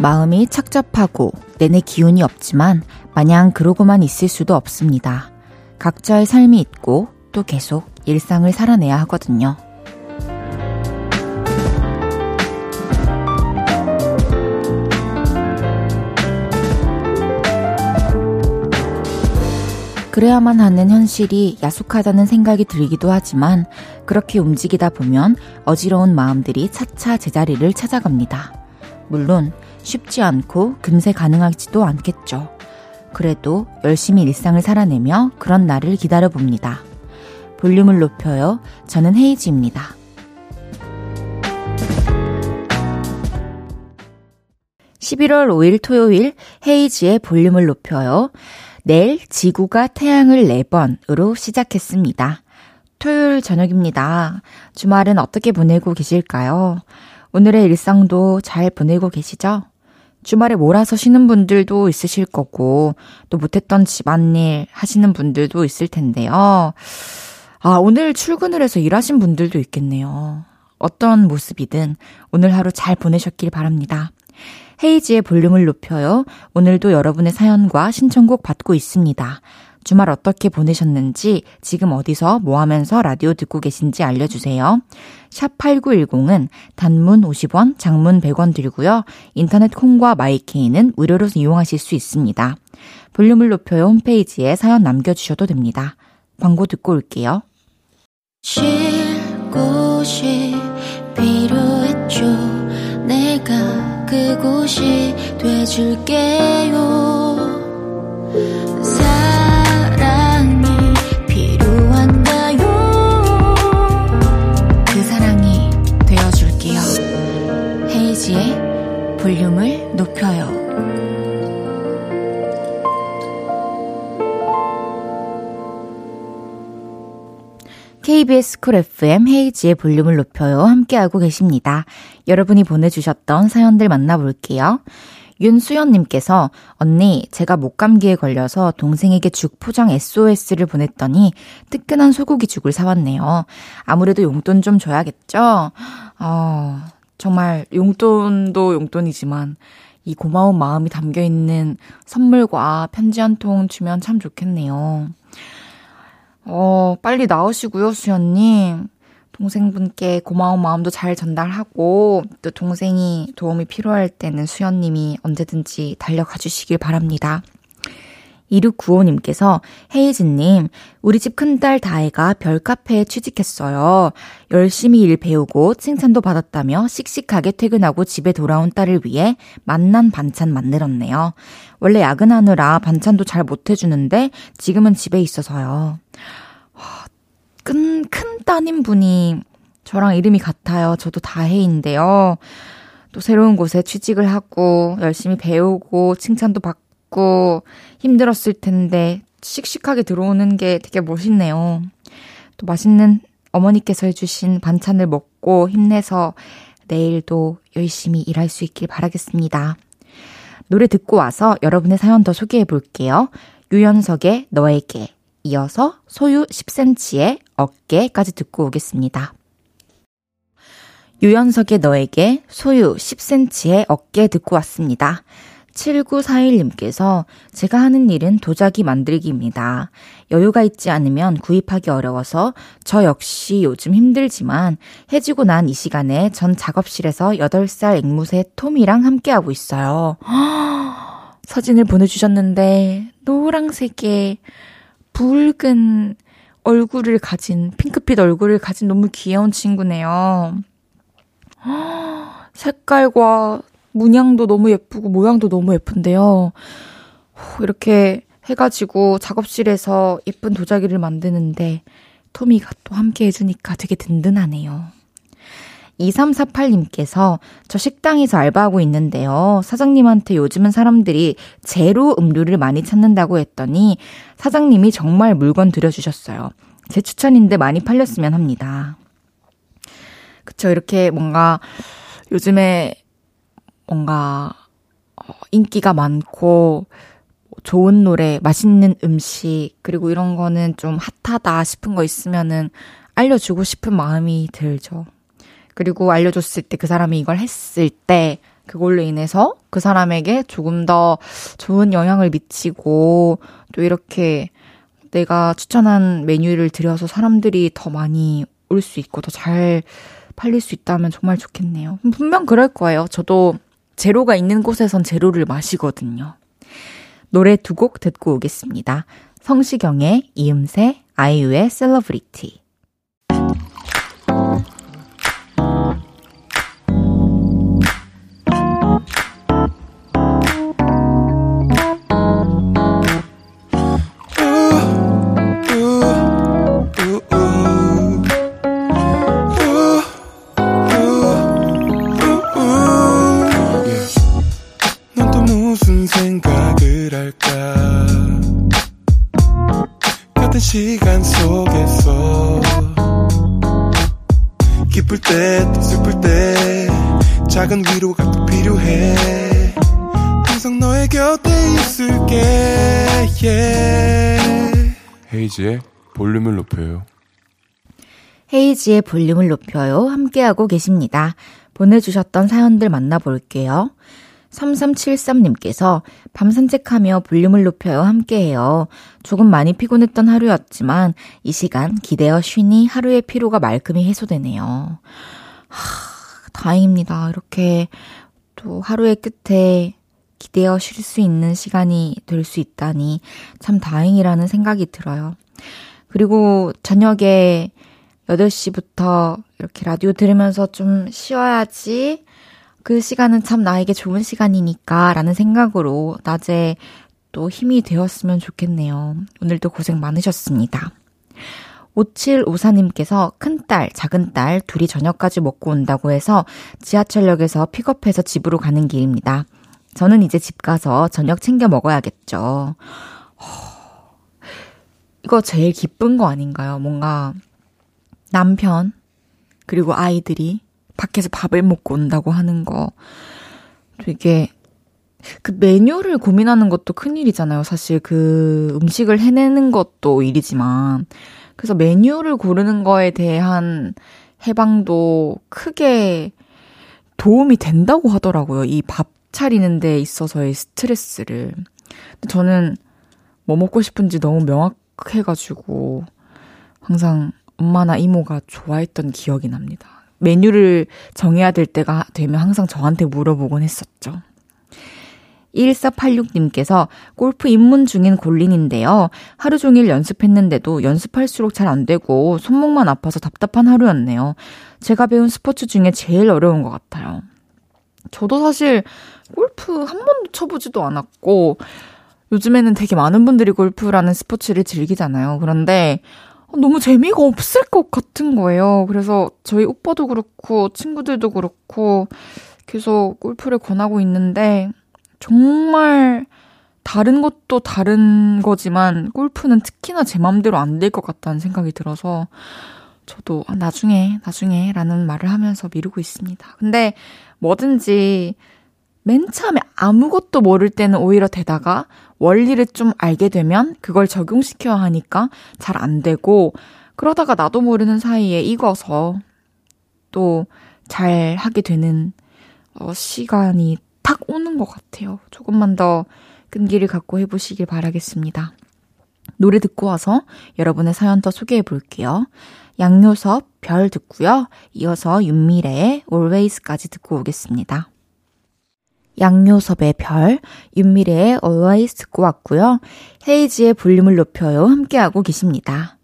마음이 착잡하고 내내 기운이 없지만 마냥 그러고만 있을 수도 없습니다. 각자의 삶이 있고 또 계속 일상을 살아내야 하거든요. 그래야만 하는 현실이 야속하다는 생각이 들기도 하지만 그렇게 움직이다 보면 어지러운 마음들이 차차 제자리를 찾아갑니다. 물론 쉽지 않고 금세 가능하지도 않겠죠. 그래도 열심히 일상을 살아내며 그런 날을 기다려봅니다. 볼륨을 높여요. 저는 헤이즈입니다. 11월 5일 토요일 헤이즈의 볼륨을 높여요. 내일 지구가 태양을 4번으로 시작했습니다. 토요일 저녁입니다. 주말은 어떻게 보내고 계실까요? 오늘의 일상도 잘 보내고 계시죠? 주말에 몰아서 쉬는 분들도 있으실 거고 또 못했던 집안일 하시는 분들도 있을 텐데요. 아, 오늘 출근을 해서 일하신 분들도 있겠네요. 어떤 모습이든 오늘 하루 잘 보내셨길 바랍니다. 헤이지의 볼륨을 높여요. 오늘도 여러분의 사연과 신청곡 받고 있습니다. 주말 어떻게 보내셨는지, 지금 어디서 뭐 하면서 라디오 듣고 계신지 알려주세요. 샵 8910은 단문 50원, 장문 100원 들고요. 인터넷 콩과 마이케이는 무료로 이용하실 수 있습니다. 볼륨을 높여요 홈페이지에 사연 남겨주셔도 됩니다. 광고 듣고 올게요. 쉴 곳이 필요했죠. 내가 그곳이 돼줄게요. 사랑이 필요한가요? 그 사랑이 되어줄게요. 헤이지의 볼륨을 높여요. KBS 콜 FM 헤이지의 볼륨을 높여요. 함께하고 계십니다. 여러분이 보내주셨던 사연들 만나볼게요. 윤수연님께서 언니, 제가 목감기에 걸려서 동생에게 죽 포장 SOS를 보냈더니 뜨끈한 소고기 죽을 사왔네요. 아무래도 용돈 좀 줘야겠죠? 정말 용돈도 용돈이지만 이 고마운 마음이 담겨있는 선물과 편지 한 통 주면 참 좋겠네요. 빨리 나오시고요, 수연님. 동생분께 고마운 마음도 잘 전달하고 또 동생이 도움이 필요할 때는 수연님이 언제든지 달려가 주시길 바랍니다. 2695님께서 헤이즈님, 우리 집 큰딸 다혜가 별카페에 취직했어요. 열심히 일 배우고 칭찬도 받았다며 씩씩하게 퇴근하고 집에 돌아온 딸을 위해 맛난 반찬 만들었네요. 원래 야근하느라 반찬도 잘 못해주는데 지금은 집에 있어서요. 큰 따님분이 저랑 이름이 같아요. 저도 다혜인데요. 또 새로운 곳에 취직을 하고 열심히 배우고 칭찬도 받고 힘들었을 텐데 씩씩하게 들어오는 게 되게 멋있네요. 또 맛있는 어머니께서 해주신 반찬을 먹고 힘내서 내일도 열심히 일할 수 있길 바라겠습니다. 노래 듣고 와서 여러분의 사연 더 소개해 볼게요. 유연석의 너에게, 이어서 소유 10cm의 어깨까지 듣고 오겠습니다. 유연석의 너에게, 소유 10cm의 어깨 듣고 왔습니다. 7941님께서 제가 하는 일은 도자기 만들기입니다. 여유가 있지 않으면 구입하기 어려워서 저 역시 요즘 힘들지만 해지고 난 이 시간에 전 작업실에서 8살 앵무새 톰이랑 함께하고 있어요. 사진을 보내주셨는데 노랑색에 붉은 얼굴을 가진, 핑크빛 얼굴을 가진 너무 귀여운 친구네요. 색깔과 문양도 너무 예쁘고 모양도 너무 예쁜데요. 이렇게 해가지고 작업실에서 예쁜 도자기를 만드는데 토미가 또 함께 해주니까 되게 든든하네요. 2348님께서 저 식당에서 알바하고 있는데요. 사장님한테 요즘은 사람들이 제로 음료를 많이 찾는다고 했더니 사장님이 정말 물건 들여주셨어요. 제 추천인데 많이 팔렸으면 합니다. 그쵸, 이렇게 뭔가 요즘에 뭔가 인기가 많고 좋은 노래, 맛있는 음식, 그리고 이런 거는 좀 핫하다 싶은 거 있으면은 알려주고 싶은 마음이 들죠. 그리고 알려줬을 때, 그 사람이 이걸 했을 때 그걸로 인해서 그 사람에게 조금 더 좋은 영향을 미치고 또 이렇게 내가 추천한 메뉴를 들여서 사람들이 더 많이 올 수 있고 더 잘 팔릴 수 있다면 정말 좋겠네요. 분명 그럴 거예요. 저도 제로가 있는 곳에선 제로를 마시거든요. 노래 두 곡 듣고 오겠습니다. 성시경의 이음새, 아이유의 셀러브리티. 시간 속에서 기쁠 때 또 슬플 때 작은 위로가 또 필요해. 항상 너의 곁에 있을게. yeah. 헤이즈의 볼륨을 높여요. 헤이즈의 볼륨을 높여요 함께하고 계십니다. 보내주셨던 사연들 만나볼게요. 3373님께서 밤 산책하며 볼륨을 높여요 함께해요. 조금 많이 피곤했던 하루였지만 이 시간 기대어 쉬니 하루의 피로가 말끔히 해소되네요. 다행입니다. 이렇게 또 하루의 끝에 기대어 쉴 수 있는 시간이 될 수 있다니 참 다행이라는 생각이 들어요. 그리고 저녁에 8시부터 이렇게 라디오 들으면서 좀 쉬어야지, 그 시간은 참 나에게 좋은 시간이니까 라는 생각으로 낮에 또 힘이 되었으면 좋겠네요. 오늘도 고생 많으셨습니다. 5754님께서 큰딸, 작은딸 둘이 저녁까지 먹고 온다고 해서 지하철역에서 픽업해서 집으로 가는 길입니다. 저는 이제 집 가서 저녁 챙겨 먹어야겠죠. 이거 제일 기쁜 거 아닌가요? 뭔가 남편 그리고 아이들이 밖에서 밥을 먹고 온다고 하는 거. 되게 그 메뉴를 고민하는 것도 큰일이잖아요. 사실 그 음식을 해내는 것도 일이지만, 그래서 메뉴를 고르는 거에 대한 해방도 크게 도움이 된다고 하더라고요. 이 밥 차리는 데 있어서의 스트레스를. 근데 저는 뭐 먹고 싶은지 너무 명확해가지고 항상 엄마나 이모가 좋아했던 기억이 납니다. 메뉴를 정해야 될 때가 되면 항상 저한테 물어보곤 했었죠. 1486님께서 골프 입문 중인 골린인데요. 하루 종일 연습했는데도 연습할수록 잘 안 되고 손목만 아파서 답답한 하루였네요. 제가 배운 스포츠 중에 제일 어려운 것 같아요. 저도 사실 골프 한 번도 쳐보지도 않았고, 요즘에는 되게 많은 분들이 골프라는 스포츠를 즐기잖아요. 그런데 너무 재미가 없을 것 같은 거예요. 그래서 저희 오빠도 그렇고 친구들도 그렇고 계속 골프를 권하고 있는데, 정말 다른 것도 다른 거지만 골프는 특히나 제 맘대로 안 될 것 같다는 생각이 들어서 저도 나중에 라는 말을 하면서 미루고 있습니다. 근데 뭐든지 맨 처음에 아무것도 모를 때는 오히려 되다가 원리를 좀 알게 되면 그걸 적용시켜야 하니까 잘 안 되고, 그러다가 나도 모르는 사이에 익어서 또 잘 하게 되는 시간이 탁 오는 것 같아요. 조금만 더 끈기를 갖고 해보시길 바라겠습니다. 노래 듣고 와서 여러분의 사연 더 소개해 볼게요. 양요섭 별 듣고요. 이어서 윤미래의 Always까지 듣고 오겠습니다. 양요섭의 별, 윤미래의 Always 듣고 왔고요. 헤이지의 볼륨을 높여요 함께하고 계십니다.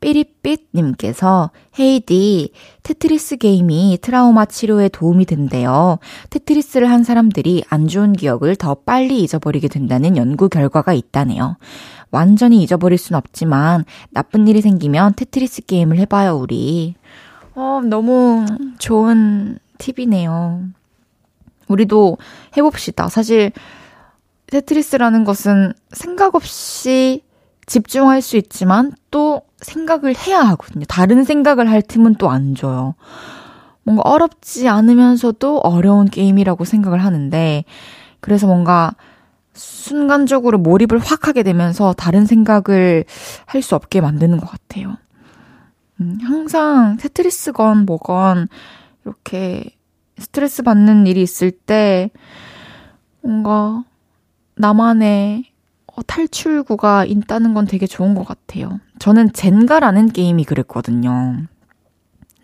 삐릿빛님께서 헤이디, 테트리스 게임이 트라우마 치료에 도움이 된대요. 테트리스를 한 사람들이 안 좋은 기억을 더 빨리 잊어버리게 된다는 연구 결과가 있다네요. 완전히 잊어버릴 순 없지만 나쁜 일이 생기면 테트리스 게임을 해봐요 우리. 너무 좋은 팁이네요. 우리도 해봅시다. 사실 테트리스라는 것은 생각 없이 집중할 수 있지만 또 생각을 해야 하거든요. 다른 생각을 할 틈은 또 안 줘요. 뭔가 어렵지 않으면서도 어려운 게임이라고 생각을 하는데, 그래서 뭔가 순간적으로 몰입을 확 하게 되면서 다른 생각을 할 수 없게 만드는 것 같아요. 항상 테트리스건 뭐건 이렇게 스트레스 받는 일이 있을 때 뭔가 나만의 탈출구가 있다는 건 되게 좋은 것 같아요. 저는 젠가라는 게임이 그랬거든요.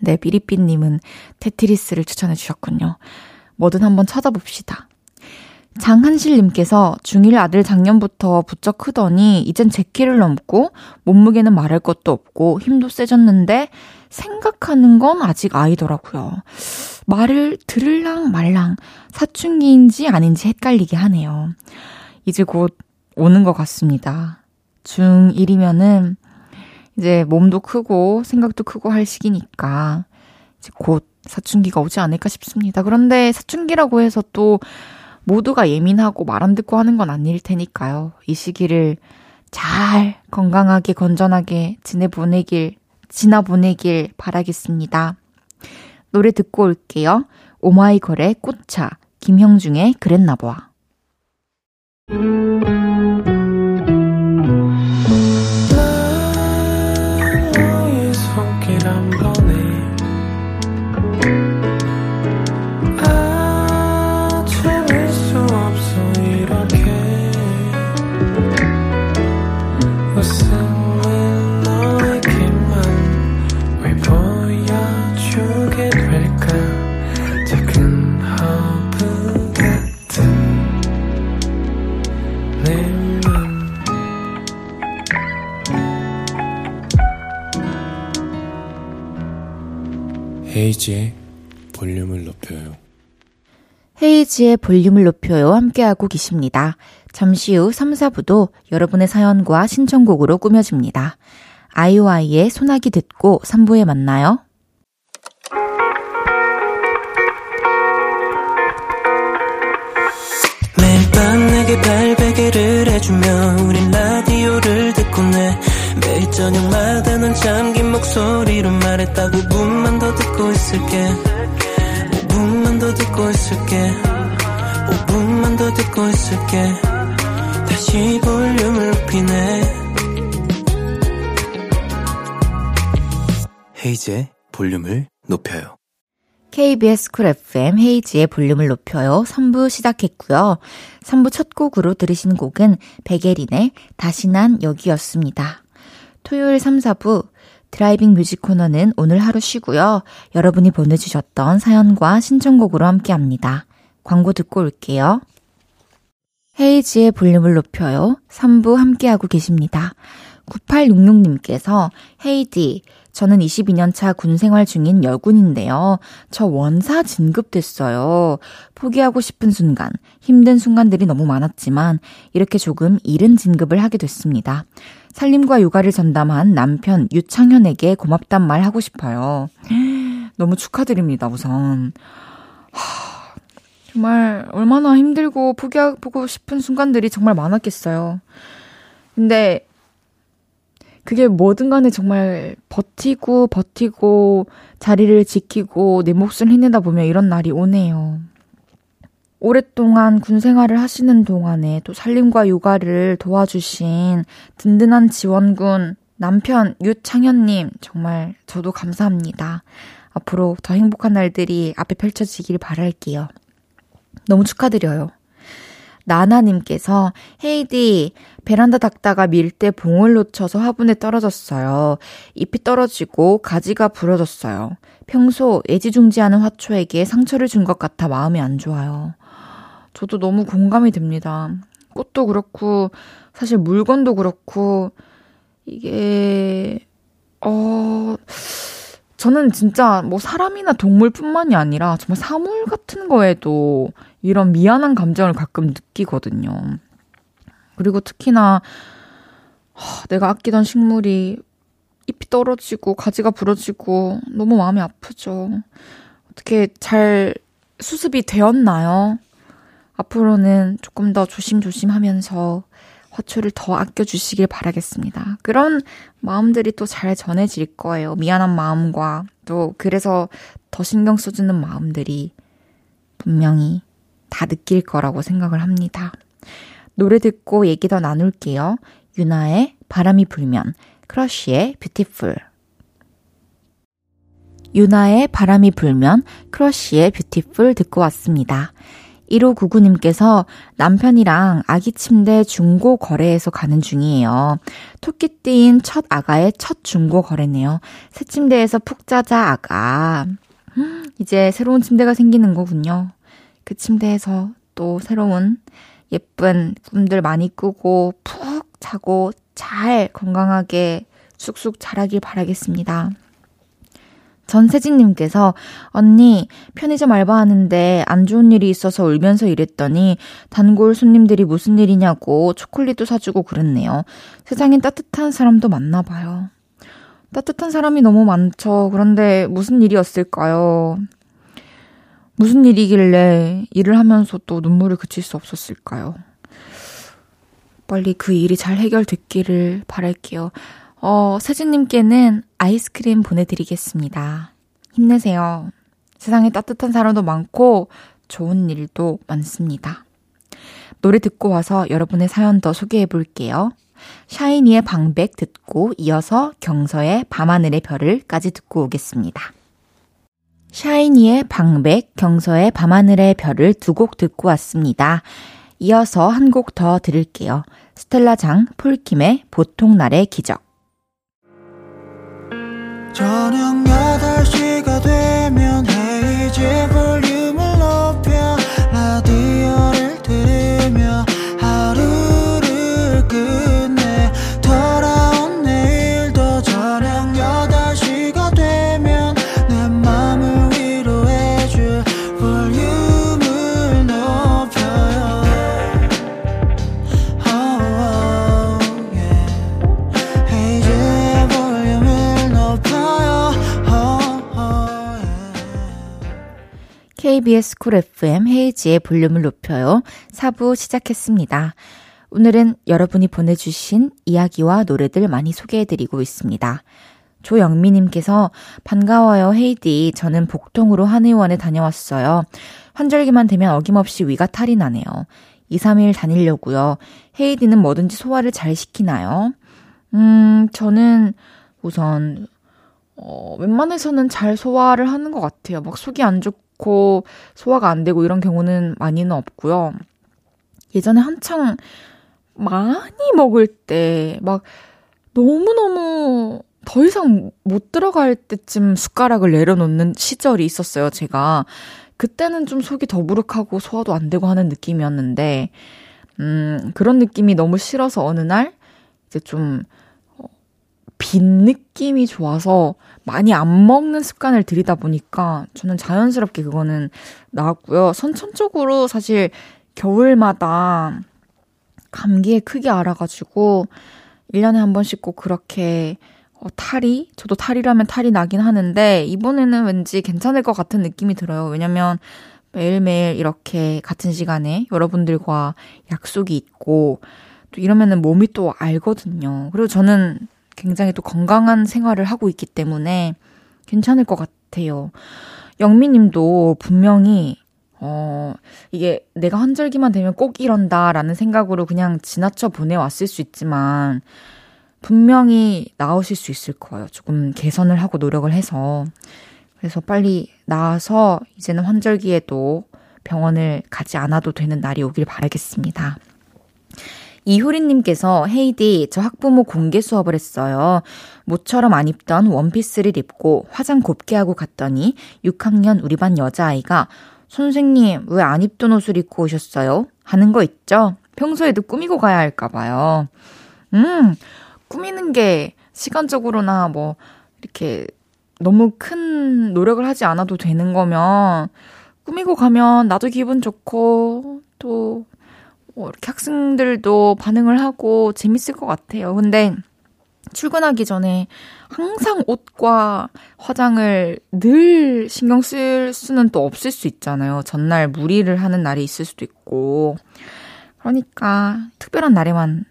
네, 비리삐님은 테트리스를 추천해 주셨군요. 뭐든 한번 찾아봅시다. 장한실님께서 중1 아들 작년부터 부쩍 크더니 이젠 제 키를 넘고 몸무게는 말할 것도 없고 힘도 세졌는데 생각하는 건 아직 아이더라고요. 말을 들을랑 말랑 사춘기인지 아닌지 헷갈리게 하네요. 이제 곧 오는 것 같습니다. 중1이면은 이제 몸도 크고 생각도 크고 할 시기니까 이제 곧 사춘기가 오지 않을까 싶습니다. 그런데 사춘기라고 해서 또 모두가 예민하고 말 안 듣고 하는 건 아닐 테니까요. 이 시기를 잘 건강하게 건전하게 지나보내길 바라겠습니다. 노래 듣고 올게요. 오마이걸의 꽃차, 김형중의 그랬나봐. 헤이즈의 볼륨을 높여요. 헤이즈의 볼륨을 높여요. 함께하고 계십니다. 잠시 후 3, 4부도 여러분의 사연과 신청곡으로 꾸며집니다. 아이오아이의 소나기 듣고 3부에 만나요. 매일 밤 내게 발베개를 해주며 우린 라디오를 듣고 내 매일 저녁마다 넌 잠긴 목소리로 말했다. 5분만 더 듣고 있을게. 5분만 더 듣고 있을게. 5분만 더 듣고 있을게. 다시 볼륨을 높이네. 헤이즈의 볼륨을 높여요. KBS 콜 FM 헤이즈의 볼륨을 높여요. 3부 시작했고요. 3부 첫 곡으로 들으신 곡은 백예린의 다시 난 여기였습니다. 토요일 3, 4부 드라이빙 뮤직 코너는 오늘 하루 쉬고요. 여러분이 보내주셨던 사연과 신청곡으로 함께합니다. 광고 듣고 올게요. 헤이즈의 볼륨을 높여요. 3부 함께하고 계십니다. 9866님께서 헤이디, 저는 22년차 군생활 중인 열군인데요. 저 원사 진급됐어요. 포기하고 싶은 순간, 힘든 순간들이 너무 많았지만 이렇게 조금 이른 진급을 하게 됐습니다. 살림과 육아를 전담한 남편 유창현에게 고맙단 말 하고 싶어요. 너무 축하드립니다. 우선 정말 얼마나 힘들고 포기하고 싶은 순간들이 정말 많았겠어요. 근데 그게 뭐든 간에 정말 버티고 자리를 지키고 내 몫을 해내다 보면 이런 날이 오네요. 오랫동안 군 생활을 하시는 동안에 또 살림과 육아를 도와주신 든든한 지원군 남편 유창현님, 정말 저도 감사합니다. 앞으로 더 행복한 날들이 앞에 펼쳐지길 바랄게요. 너무 축하드려요. 나나님께서 헤이디, 베란다 닦다가 밀대 봉을 놓쳐서 화분에 떨어졌어요. 잎이 떨어지고 가지가 부러졌어요. 평소 애지중지하는 화초에게 상처를 준 것 같아 마음이 안 좋아요. 저도 너무 공감이 됩니다. 꽃도 그렇고 사실 물건도 그렇고 이게 저는 진짜 뭐 사람이나 동물뿐만이 아니라 정말 사물 같은 거에도 이런 미안한 감정을 가끔 느끼거든요. 그리고 특히나 내가 아끼던 식물이 잎이 떨어지고 가지가 부러지고 너무 마음이 아프죠. 어떻게 잘 수습이 되었나요? 앞으로는 조금 더 조심조심 하면서 화초를 더 아껴주시길 바라겠습니다. 그런 마음들이 또 잘 전해질 거예요. 미안한 마음과 또 그래서 더 신경 써주는 마음들이 분명히 다 느낄 거라고 생각을 합니다. 노래 듣고 얘기 더 나눌게요. 유나의 바람이 불면, 크러쉬의 뷰티풀. 유나의 바람이 불면 크러쉬의 뷰티풀 듣고 왔습니다. 1599님께서 남편이랑 아기 침대 중고 거래에서 가는 중이에요. 토끼띠인 첫 아가의 첫 중고 거래네요. 새 침대에서 푹 자자 아가. 이제 새로운 침대가 생기는 거군요. 그 침대에서 또 새로운 예쁜 꿈들 많이 꾸고 푹 자고 잘 건강하게 쑥쑥 자라길 바라겠습니다. 전세진님께서 언니 편의점 알바하는데 안 좋은 일이 있어서 울면서 일했더니 단골 손님들이 무슨 일이냐고 초콜릿도 사주고 그랬네요. 세상엔 따뜻한 사람도 많나 봐요. 따뜻한 사람이 너무 많죠. 그런데 무슨 일이었을까요? 무슨 일이길래 일을 하면서 또 눈물을 그칠 수 없었을까요? 빨리 그 일이 잘 해결됐기를 바랄게요. 세진님께는 아이스크림 보내드리겠습니다. 힘내세요. 세상에 따뜻한 사람도 많고 좋은 일도 많습니다. 노래 듣고 와서 여러분의 사연 더 소개해볼게요. 샤이니의 방백 듣고 이어서 경서의 밤하늘의 별을까지 듣고 오겠습니다. 샤이니의 방백, 경서의 밤하늘의 별을 두 곡 듣고 왔습니다. 이어서 한 곡 더 들을게요. 스텔라 장, 폴킴의 보통날의 기적. 저녁 8시가 되면 헤이즈 볼륨을 높여 라디오를 들으며 하루를 끝내 돌아온 내일도 저녁 8시가 되면 내 맘을 위로해줄 볼륨을 높여요. oh, yeah. 헤이즈의 볼륨을 높여요. KBS 콜 FM 헤이즈의 볼륨을 높여요. 4부 시작했습니다. 오늘은 여러분이 보내주신 이야기와 노래들 많이 소개해드리고 있습니다. 조영미님께서 반가워요 헤이디. 저는 복통으로 한의원에 다녀왔어요. 환절기만 되면 어김없이 위가 탈이 나네요. 2, 3일 다니려고요. 헤이디는 뭐든지 소화를 잘 시키나요? 저는 우선 웬만해서는 잘 소화를 하는 것 같아요. 막 속이 안 좋고 소화가 안 되고 이런 경우는 많이는 없고요. 예전에 한창 많이 먹을 때 막 너무너무 더 이상 못 들어갈 때쯤 숟가락을 내려놓는 시절이 있었어요, 제가. 그때는 좀 속이 더부룩하고 소화도 안 되고 하는 느낌이었는데 그런 느낌이 너무 싫어서 어느 날 이제 좀 빈 느낌이 좋아서 많이 안 먹는 습관을 들이다 보니까 저는 자연스럽게 그거는 나았고요. 선천적으로 사실 겨울마다 감기에 크게 앓아가지고 1년에 한 번씩 꼭 그렇게 탈이, 저도 탈이라면 탈이 나긴 하는데 이번에는 왠지 괜찮을 것 같은 느낌이 들어요. 왜냐면 매일매일 이렇게 같은 시간에 여러분들과 약속이 있고 또 이러면은 몸이 또 알거든요. 그리고 저는 굉장히 또 건강한 생활을 하고 있기 때문에 괜찮을 것 같아요. 영미님도 분명히 이게 내가 환절기만 되면 꼭 이런다라는 생각으로 그냥 지나쳐 보내왔을 수 있지만 분명히 나으실 수 있을 거예요. 조금 개선을 하고 노력을 해서. 그래서 빨리 나아서 이제는 환절기에도 병원을 가지 않아도 되는 날이 오길 바라겠습니다. 이효린님께서 헤이디, 저 학부모 공개 수업을 했어요. 모처럼 안 입던 원피스를 입고 화장 곱게 하고 갔더니 6학년 우리 반 여자아이가 선생님, 왜 안 입던 옷을 입고 오셨어요? 하는 거 있죠? 평소에도 꾸미고 가야 할까 봐요. 꾸미는 게 시간적으로나 뭐 이렇게 너무 큰 노력을 하지 않아도 되는 거면 꾸미고 가면 나도 기분 좋고 또 이렇게 학생들도 반응을 하고 재밌을 것 같아요. 근데 출근하기 전에 항상 옷과 화장을 늘 신경 쓸 수는 또 없을 수 있잖아요. 전날 무리를 하는 날이 있을 수도 있고. 그러니까 특별한 날에만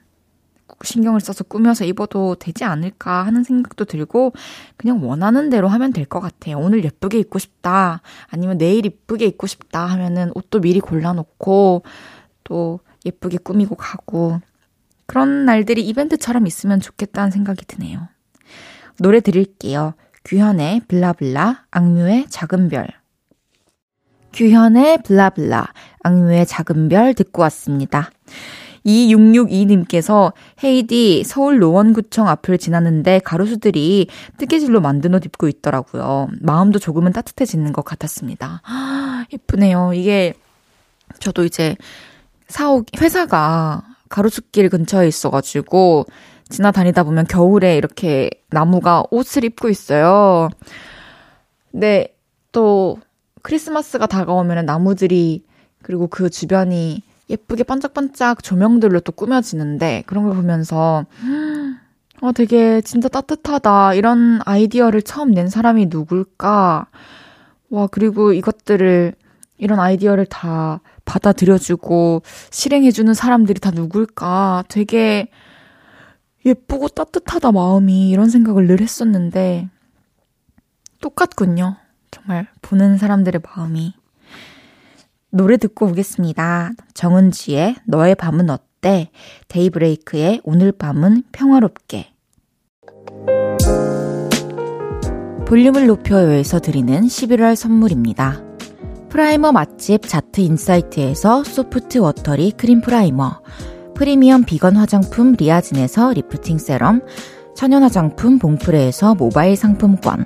신경을 써서 꾸며서 입어도 되지 않을까 하는 생각도 들고 그냥 원하는 대로 하면 될 것 같아요. 오늘 예쁘게 입고 싶다. 아니면 내일 예쁘게 입고 싶다 하면은 옷도 미리 골라놓고 또 예쁘게 꾸미고 가고 그런 날들이 이벤트처럼 있으면 좋겠다는 생각이 드네요. 노래 드릴게요. 규현의 블라블라, 악뮤의 작은 별. 규현의 블라블라, 악뮤의 작은 별 듣고 왔습니다. 2662님께서 헤이디 서울 노원구청 앞을 지나는데 가로수들이 뜨개질로 만든 옷 입고 있더라고요. 마음도 조금은 따뜻해지는 것 같았습니다. 아, 예쁘네요. 이게 저도 이제 회사가 가로수길 근처에 있어가지고 지나다니다 보면 겨울에 이렇게 나무가 옷을 입고 있어요. 근데 또 크리스마스가 다가오면 나무들이 그리고 그 주변이 예쁘게 반짝반짝 조명들로 또 꾸며지는데 그런 걸 보면서 되게 진짜 따뜻하다. 이런 아이디어를 처음 낸 사람이 누굴까? 와, 그리고 이런 아이디어를 다 받아들여주고 실행해주는 사람들이 다 누굴까? 되게 예쁘고 따뜻하다 마음이, 이런 생각을 늘 했었는데 똑같군요. 정말 보는 사람들의 마음이. 노래 듣고 오겠습니다. 정은지의 너의 밤은 어때? 데이브레이크의 오늘 밤은 평화롭게. 볼륨을 높여요에서 드리는 11월 선물입니다. 프라이머 맛집 자트 인사이트에서 소프트 워터리 크림 프라이머, 프리미엄 비건 화장품 리아진에서 리프팅 세럼, 천연 화장품 봉프레에서 모바일 상품권,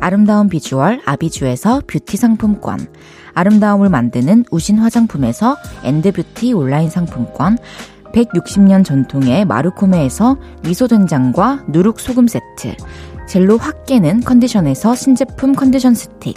아름다운 비주얼 아비주에서 뷰티 상품권, 아름다움을 만드는 우신 화장품에서 엔드뷰티 온라인 상품권, 160년 전통의 마루코메에서 미소된장과 누룩소금 세트, 젤로 확 깨는 컨디션에서 신제품 컨디션 스틱,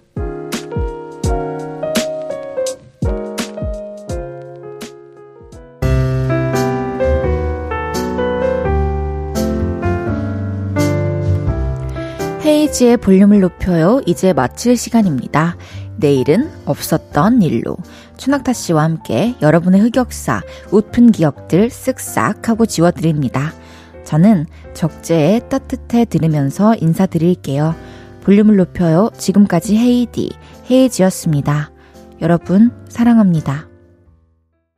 헤이지의 볼륨을 높여요. 이제 마칠 시간입니다. 내일은 없었던 일로 춘학타 씨와 함께 여러분의 흑역사, 웃픈 기억들 쓱싹 하고 지워드립니다. 저는 적재에 따뜻해 들으면서 인사드릴게요. 볼륨을 높여요. 지금까지 헤이디, 헤이지였습니다. 여러분 사랑합니다.